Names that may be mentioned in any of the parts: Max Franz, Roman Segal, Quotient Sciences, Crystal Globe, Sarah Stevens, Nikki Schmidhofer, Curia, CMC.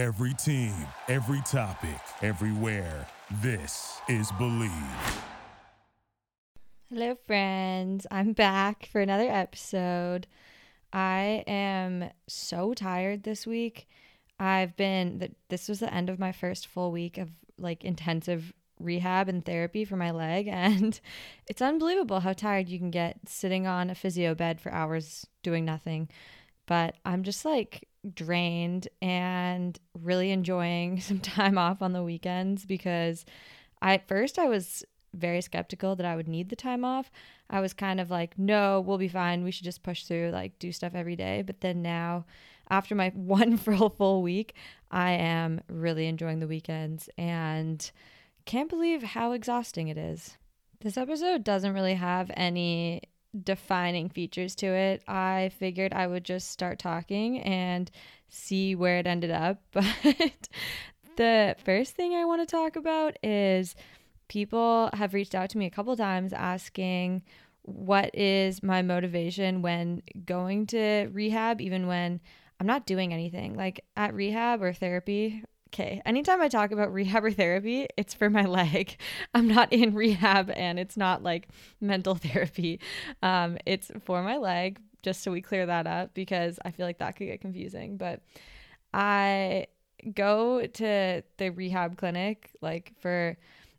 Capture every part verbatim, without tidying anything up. Every team, every topic, everywhere. This is Believe. Hello, friends. I'm back for another episode. I am so tired this week. I've been, this was the end of my first full week of like intensive rehab and therapy for my leg, and it's unbelievable how tired you can get sitting on a physio bed for hours doing nothing. But I'm just like drained and really enjoying some time off on the weekends, because I at first I was very skeptical that I would need the time off. I was kind of like, no, we'll be fine. We should just push through, like do stuff every day. But then now, after my one full full week, I am really enjoying the weekends and can't believe how exhausting it is. This episode doesn't really have any defining features to it. I figured I would just start talking and see where it ended up. But the first thing I want to talk about is people have reached out to me a couple times asking what is my motivation when going to rehab, even when I'm not doing anything. Like at rehab or therapy, okay, anytime I talk about rehab or therapy, it's for my leg. I'm not in rehab and it's not like mental therapy. Um, it's for my leg, just so we clear that up, because I feel like that could get confusing. But I go to the rehab clinic like for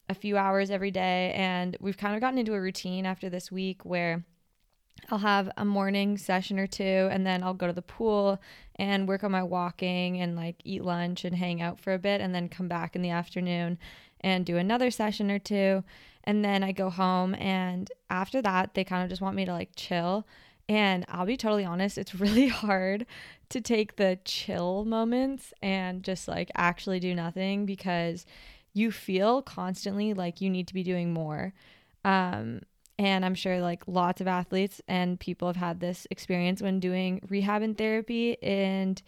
a few hours every day, and we've kind of gotten into a routine after this week where I'll have a morning session or two, and then I'll go to the pool and work on my walking and like eat lunch and hang out for a bit, and then come back in the afternoon and do another session or two. And then I go home, and after that, they kind of just want me to like chill. And I'll be totally honest, it's really hard to take the chill moments and just like actually do nothing, because you feel constantly like you need to be doing more. Um, And I'm sure like lots of athletes and people have had this experience when doing rehab and therapy. And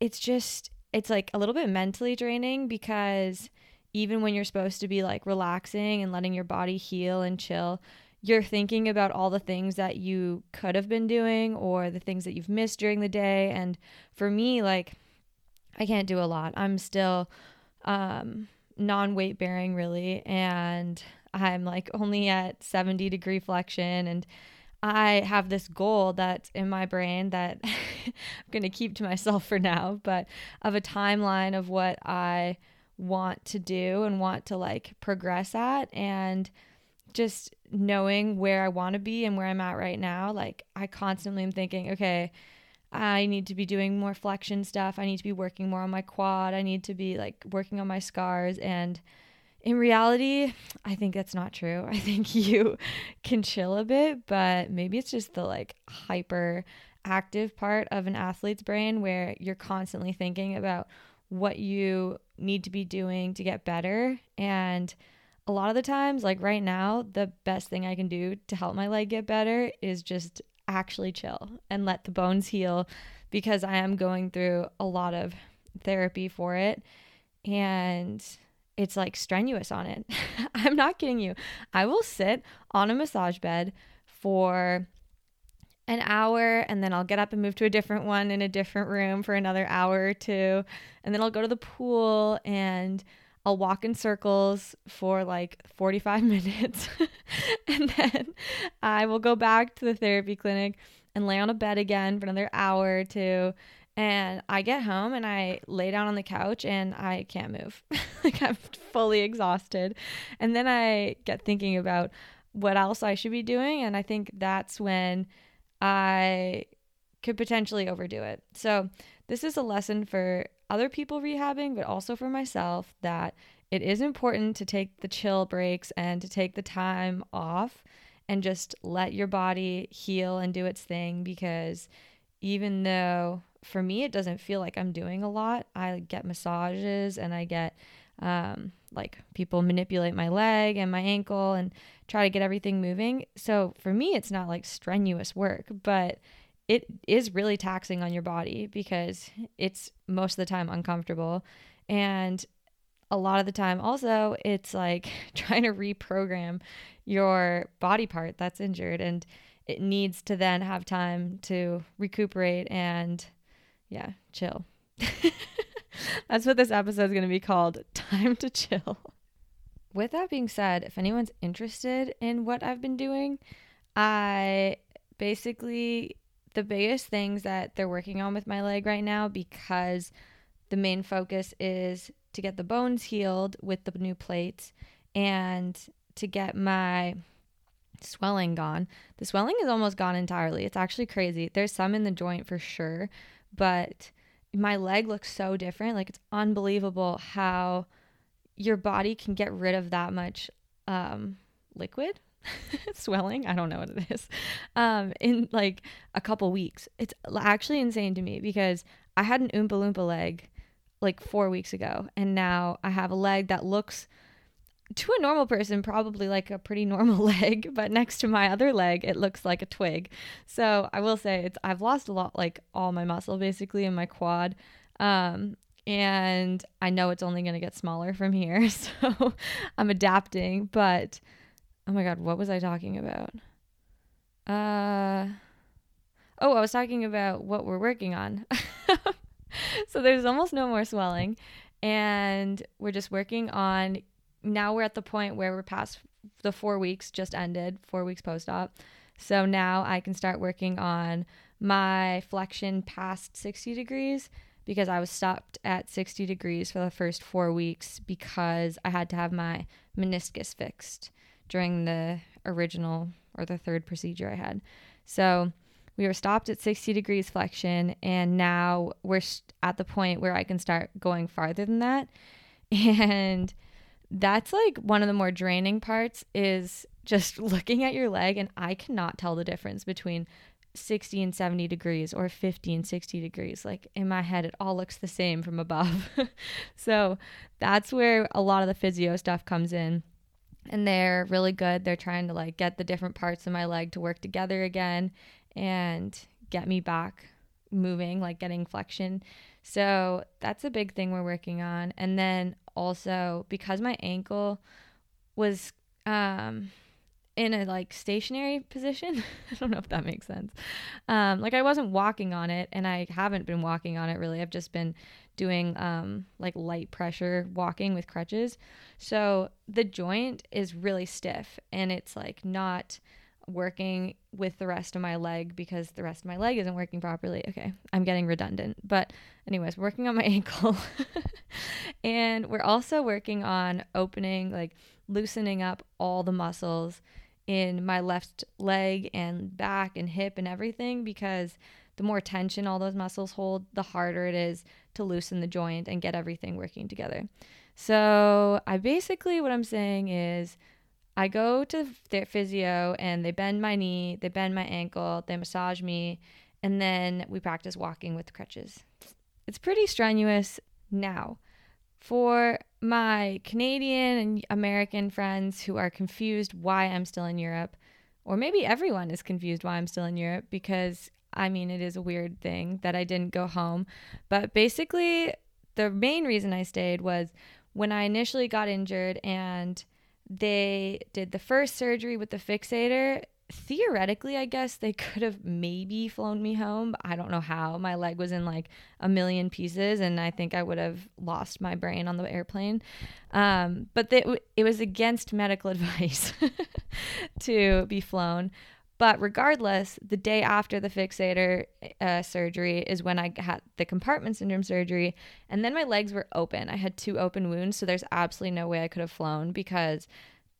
it's just, it's like a little bit mentally draining, because even when you're supposed to be like relaxing and letting your body heal and chill, you're thinking about all the things that you could have been doing or the things that you've missed during the day. And for me, like I can't do a lot. I'm still um, non-weight bearing really. And I'm like only at seventy degree flexion, and I have this goal that's in my brain that I'm going to keep to myself for now, but of a timeline of what I want to do and want to like progress at, and just knowing where I want to be and where I'm at right now. Like I constantly am thinking, okay, I need to be doing more flexion stuff. I need to be working more on my quad. I need to be like working on my scars. And in reality, I think that's not true. I think you can chill a bit, but maybe it's just the like hyper active part of an athlete's brain where you're constantly thinking about what you need to be doing to get better. And a lot of the times, like right now, the best thing I can do to help my leg get better is just actually chill and let the bones heal, because I am going through a lot of therapy for it. And it's like strenuous on it. I'm not kidding you. I will sit on a massage bed for an hour, and then I'll get up and move to a different one in a different room for another hour or two. And then I'll go to the pool and I'll walk in circles for like forty-five minutes. And then I will go back to the therapy clinic and lay on a bed again for another hour or two. And I get home and I lay down on the couch and I can't move. Like I'm fully exhausted. And then I get thinking about what else I should be doing. And I think that's when I could potentially overdo it. So this is a lesson for other people rehabbing, but also for myself, that it is important to take the chill breaks and to take the time off and just let your body heal and do its thing. Because even though for me, it doesn't feel like I'm doing a lot. I get massages and I get um, like people manipulate my leg and my ankle and try to get everything moving. So for me, it's not like strenuous work, but it is really taxing on your body, because it's most of the time uncomfortable. And a lot of the time also, it's like trying to reprogram your body part that's injured, and it needs to then have time to recuperate and yeah, chill. That's what this episode is going to be called, Time to Chill. With that being said, if anyone's interested in what I've been doing, I basically, the biggest things that they're working on with my leg right now, because the main focus is to get the bones healed with the new plates and to get my swelling gone. The swelling is almost gone entirely. It's actually crazy. There's some in the joint for sure, but my leg looks so different. Like, it's unbelievable how your body can get rid of that much um, liquid swelling. I don't know what it is. Um, in like a couple weeks. It's actually insane to me because I had an Oompa Loompa leg like four weeks ago, and now I have a leg that looks, to a normal person, probably like a pretty normal leg, but next to my other leg, it looks like a twig. So I will say it's I've lost a lot, like all my muscle basically in my quad, um, and I know it's only going to get smaller from here, so I'm adapting. But oh my god, what was I talking about? Uh, oh, I was talking about what we're working on. So there's almost no more swelling, and we're just working on. Now we're at the point where we're past the four weeks just ended, four weeks post-op. So now I can start working on my flexion past sixty degrees, because I was stopped at sixty degrees for the first four weeks because I had to have my meniscus fixed during the original or the third procedure I had. So we were stopped at sixty degrees flexion, and now we're at the point where I can start going farther than that. And that's like one of the more draining parts, is just looking at your leg, and I cannot tell the difference between sixty and seventy degrees or fifty and sixty degrees. Like, in my head, it all looks the same from above. So that's where a lot of the physio stuff comes in, and they're really good. They're trying to like get the different parts of my leg to work together again and get me back moving, like getting flexion. So that's a big thing we're working on. And then also, because my ankle was um in a like stationary position, I don't know if that makes sense, um like I wasn't walking on it, and I haven't been walking on it really. I've just been doing um like light pressure walking with crutches, so the joint is really stiff, and it's like not working with the rest of my leg because the rest of my leg isn't working properly. Okay, I'm getting redundant, but anyways, working on my ankle. And we're also working on opening, like loosening up all the muscles in my left leg and back and hip and everything, because the more tension all those muscles hold, the harder it is to loosen the joint and get everything working together. So I basically, what I'm saying is, I go to their physio and they bend my knee, they bend my ankle, they massage me, and then we practice walking with crutches. It's pretty strenuous. Now, for my Canadian and American friends who are confused why I'm still in Europe, or maybe everyone is confused why I'm still in Europe, because I mean, it is a weird thing that I didn't go home. But basically, the main reason I stayed was when I initially got injured and they did the first surgery with the fixator. Theoretically, I guess they could have maybe flown me home. But I don't know how. My leg was in like a million pieces, and I think I would have lost my brain on the airplane. Um, but they, it was against medical advice to be flown. But regardless, the day after the fixator uh, surgery is when I had the compartment syndrome surgery, and then my legs were open. I had two open wounds, so there's absolutely no way I could have flown, because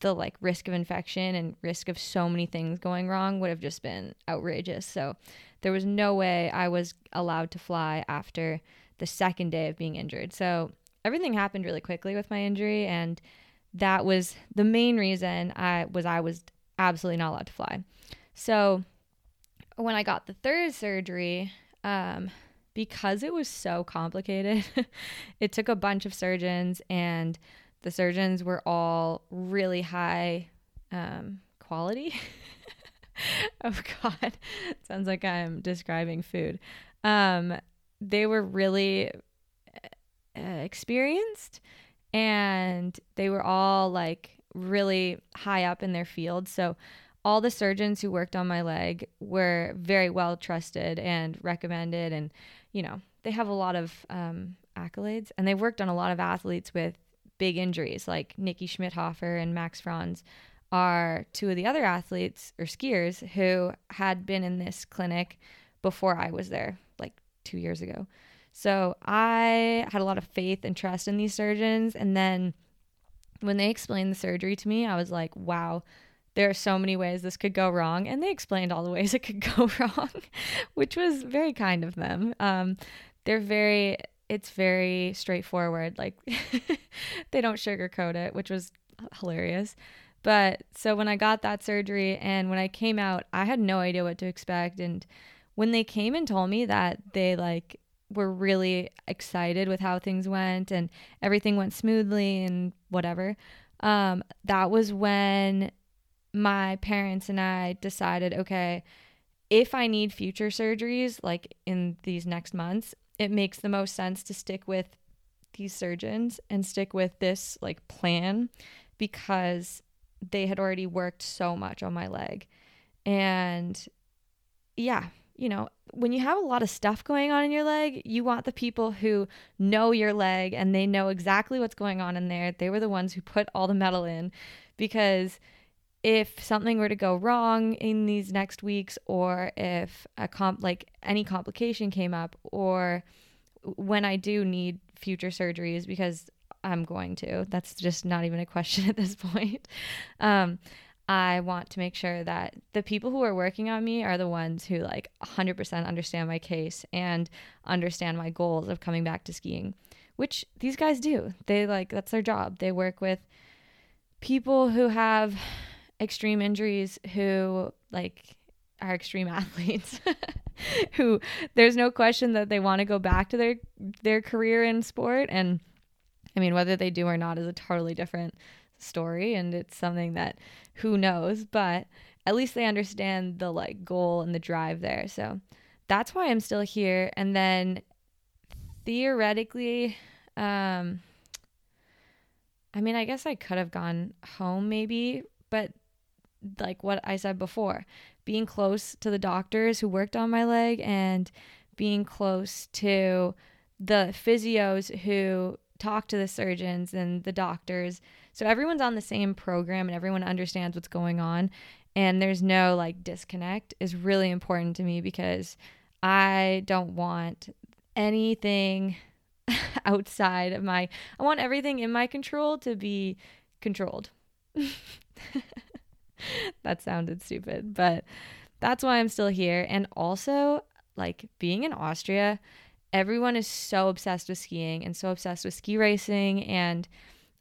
the like risk of infection and risk of so many things going wrong would have just been outrageous. So there was no way I was allowed to fly after the second day of being injured. So everything happened really quickly with my injury, and that was the main reason I was I was absolutely not allowed to fly. So when I got the third surgery, um, because it was so complicated, it took a bunch of surgeons, and the surgeons were all really high um, quality. Oh, God. Sounds like I'm describing food. Um, they were really uh, experienced, and they were all like really high up in their field. So all the surgeons who worked on my leg were very well trusted and recommended, and, you know, they have a lot of um, accolades, and they've worked on a lot of athletes with big injuries, like Nikki Schmidhofer and Max Franz are two of the other athletes or skiers who had been in this clinic before I was there, like two years ago. So I had a lot of faith and trust in these surgeons. And then when they explained the surgery to me, I was like, wow, there are so many ways this could go wrong. And they explained all the ways it could go wrong, which was very kind of them. Um, they're very, it's very straightforward. Like they don't sugarcoat it, which was hilarious. But so when I got that surgery and when I came out, I had no idea what to expect. And when they came and told me that they like were really excited with how things went and everything went smoothly and whatever, um, that was when my parents and I decided, okay, if I need future surgeries, like in these next months, it makes the most sense to stick with these surgeons and stick with this like plan, because they had already worked so much on my leg. And yeah, you know, when you have a lot of stuff going on in your leg, you want the people who know your leg and they know exactly what's going on in there. They were the ones who put all the metal in, because if something were to go wrong in these next weeks, or if a comp like any complication came up, or when I do need future surgeries, because I'm going to, that's just not even a question at this point. Um, I want to make sure that the people who are working on me are the ones who like one hundred percent understand my case and understand my goals of coming back to skiing, which these guys do. They like, that's their job. They work with people who have extreme injuries, who like are extreme athletes who there's no question that they want to go back to their, their career in sport. And I mean, whether they do or not is a totally different story, and it's something that who knows, but at least they understand the like goal and the drive there. So that's why I'm still here. And then theoretically, um, I mean, I guess I could have gone home maybe, but like what I said before, being close to the doctors who worked on my leg and being close to the physios who talk to the surgeons and the doctors. So everyone's on the same program and everyone understands what's going on, and there's no like disconnect, is really important to me, because I don't want anything outside of my, I want everything in my control to be controlled. That sounded stupid, but that's why I'm still here. And also like being in Austria, everyone is so obsessed with skiing and so obsessed with ski racing, and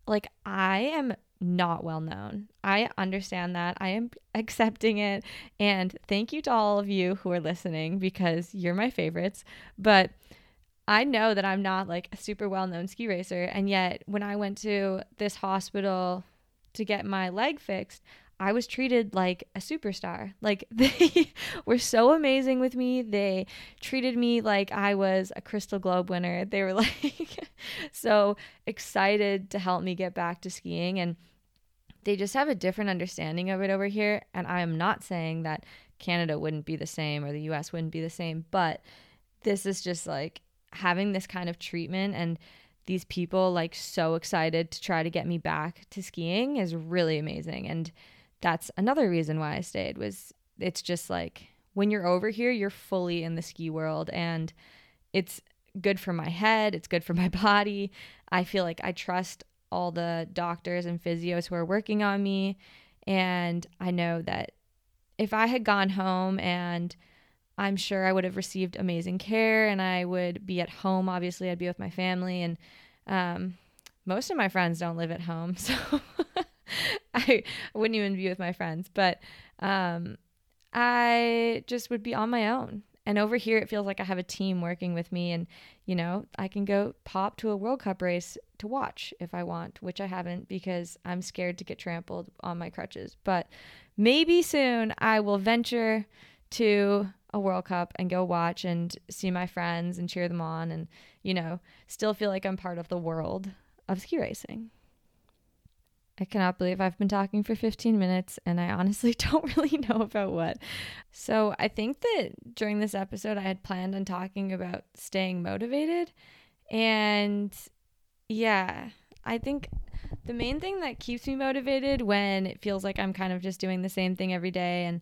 like I am not well known. I understand that. I am accepting it, and thank you to all of you who are listening, because you're my favorites. But I know that I'm not like a super well-known ski racer, and yet when I went to this hospital to get my leg fixed, I was treated like a superstar. Like they were so amazing with me. They treated me like I was a Crystal Globe winner. They were like so excited to help me get back to skiing, and they just have a different understanding of it over here. And I am not saying that Canada wouldn't be the same or the U S wouldn't be the same, but this is just like having this kind of treatment and these people like so excited to try to get me back to skiing is really amazing. And that's another reason why I stayed, was it's just like when you're over here, you're fully in the ski world, and it's good for my head. It's good for my body. I feel like I trust all the doctors and physios who are working on me. And I know that if I had gone home, and I'm sure I would have received amazing care, and I would be at home. Obviously, I'd be with my family, and um, most of my friends don't live at home, so I wouldn't even be with my friends, but um, I just would be on my own. And over here, it feels like I have a team working with me, and, you know, I can go pop to a World Cup race to watch if I want, which I haven't because I'm scared to get trampled on my crutches. But maybe soon I will venture to a World Cup and go watch and see my friends and cheer them on, and, you know, still feel like I'm part of the world of ski racing. I cannot believe I've been talking for fifteen minutes, and I honestly don't really know about what. So I think that during this episode, I had planned on talking about staying motivated, And yeah, I think the main thing that keeps me motivated when it feels like I'm kind of just doing the same thing every day and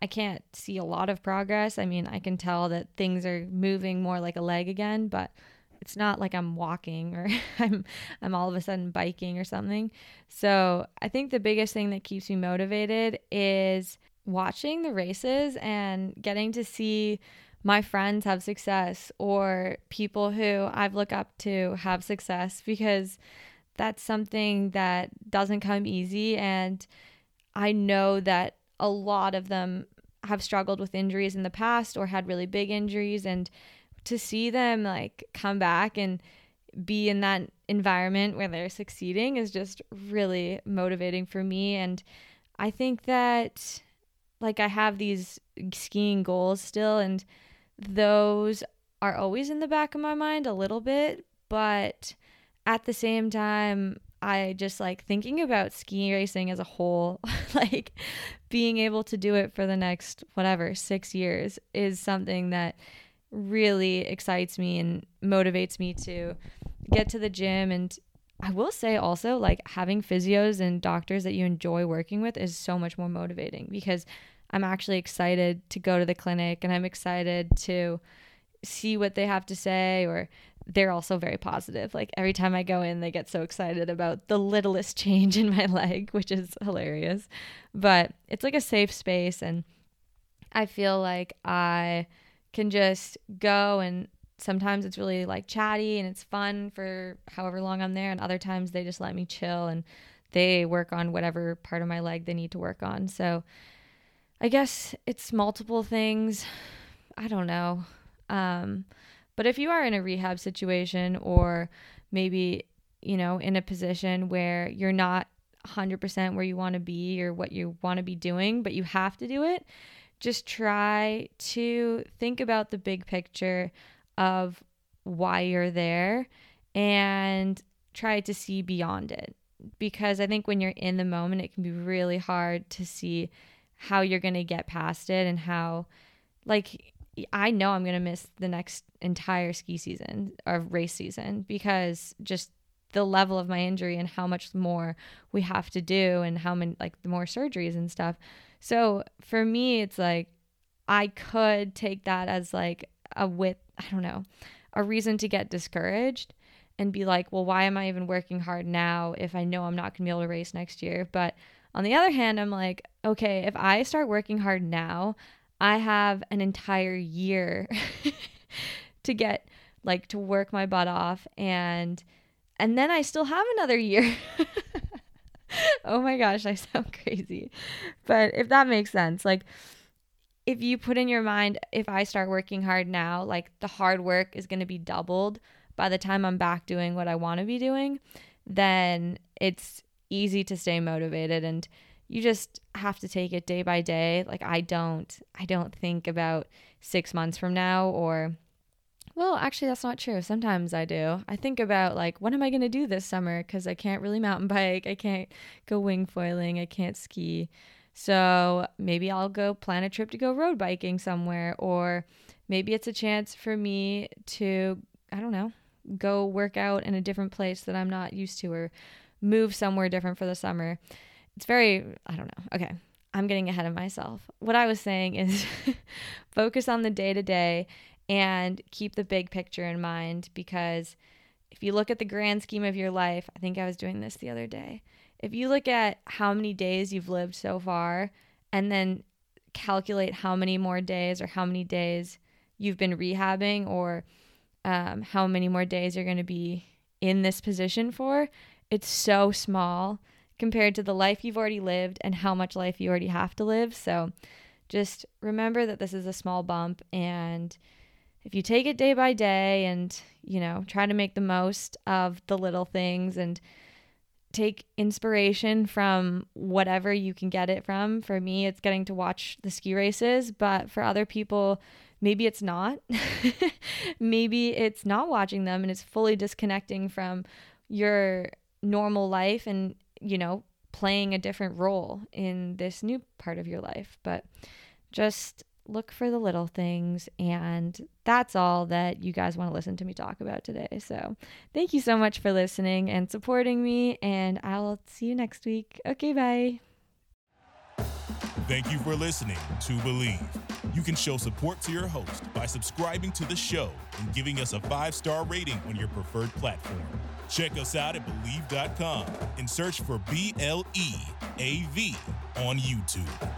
I can't see a lot of progress. I mean, I can tell that things are moving more like a leg again, but it's not like I'm walking or I'm I'm all of a sudden biking or something. So I think the biggest thing that keeps me motivated is watching the races and getting to see my friends have success or people who I've looked up to have success, because that's something that doesn't come easy. And I know that a lot of them have struggled with injuries in the past or had really big injuries, and to see them like come back and be in that environment where they're succeeding is just really motivating for me. And I think that like I have these skiing goals still, and those are always in the back of my mind a little bit, but at the same time I just like thinking about ski racing as a whole, like being able to do it for the next whatever six years is something that really excites me and motivates me to get to the gym. And I will say also, like having physios and doctors that you enjoy working with is so much more motivating, because I'm actually excited to go to the clinic and I'm excited to see what they have to say. Or they're also very positive. Like every time I go in, they get so excited about the littlest change in my leg, which is hilarious. But it's like a safe space, and I feel like I can just go, and sometimes it's really like chatty and it's fun for however long I'm there, and other times they just let me chill and they work on whatever part of my leg they need to work on. So I guess it's multiple things. I don't know. Um, but if you are in a rehab situation, or maybe, you know, in a position where you're not one hundred percent where you want to be or what you want to be doing, but you have to do it, just try to think about the big picture of why you're there and try to see beyond it. Because I think when you're in the moment, it can be really hard to see how you're going to get past it, and how, like, I know I'm going to miss the next entire ski season or race season because just the level of my injury and how much more we have to do and how many, like, the more surgeries and stuff. So for me, it's like I could take that as like a whip, I don't know, a reason to get discouraged and be like, well, why am I even working hard now if I know I'm not going to be able to race next year? But on the other hand, I'm like, okay, if I start working hard now, I have an entire year to get like to work my butt off, and and then I still have another year. Oh my gosh, I sound crazy. But if that makes sense, like if you put in your mind, if I start working hard now, like the hard work is going to be doubled by the time I'm back doing what I want to be doing, then it's easy to stay motivated. And you just have to take it day by day. Like I don't, I don't think about six months from now, or, well, actually that's not true. Sometimes I do. I think about like, what am I going to do this summer? Cause I can't really mountain bike. I can't go wing foiling. I can't ski. So maybe I'll go plan a trip to go road biking somewhere, or maybe it's a chance for me to, I don't know, go work out in a different place that I'm not used to, or move somewhere different for the summer. It's very, I don't know. Okay, I'm getting ahead of myself. What I was saying is focus on the day-to-day and keep the big picture in mind, because if you look at the grand scheme of your life, I think I was doing this the other day. If you look at how many days you've lived so far and then calculate how many more days or how many days you've been rehabbing, or um, how many more days you're going to be in this position for, it's so small compared to the life you've already lived and how much life you already have to live. So just remember that this is a small bump, and if you take it day by day and, you know, try to make the most of the little things and take inspiration from whatever you can get it from. For me, it's getting to watch the ski races, but for other people, maybe it's not. Maybe it's not watching them, and it's fully disconnecting from your normal life and, you know, playing a different role in this new part of your life. But just look for the little things. And that's all that you guys want to listen to me talk about today. So thank you so much for listening and supporting me, and I'll see you next week. Okay, bye. Thank you for listening to Believe. You can show support to your host by subscribing to the show and giving us a five-star rating on your preferred platform. Check us out at Believe dot com and search for B L E A V on YouTube.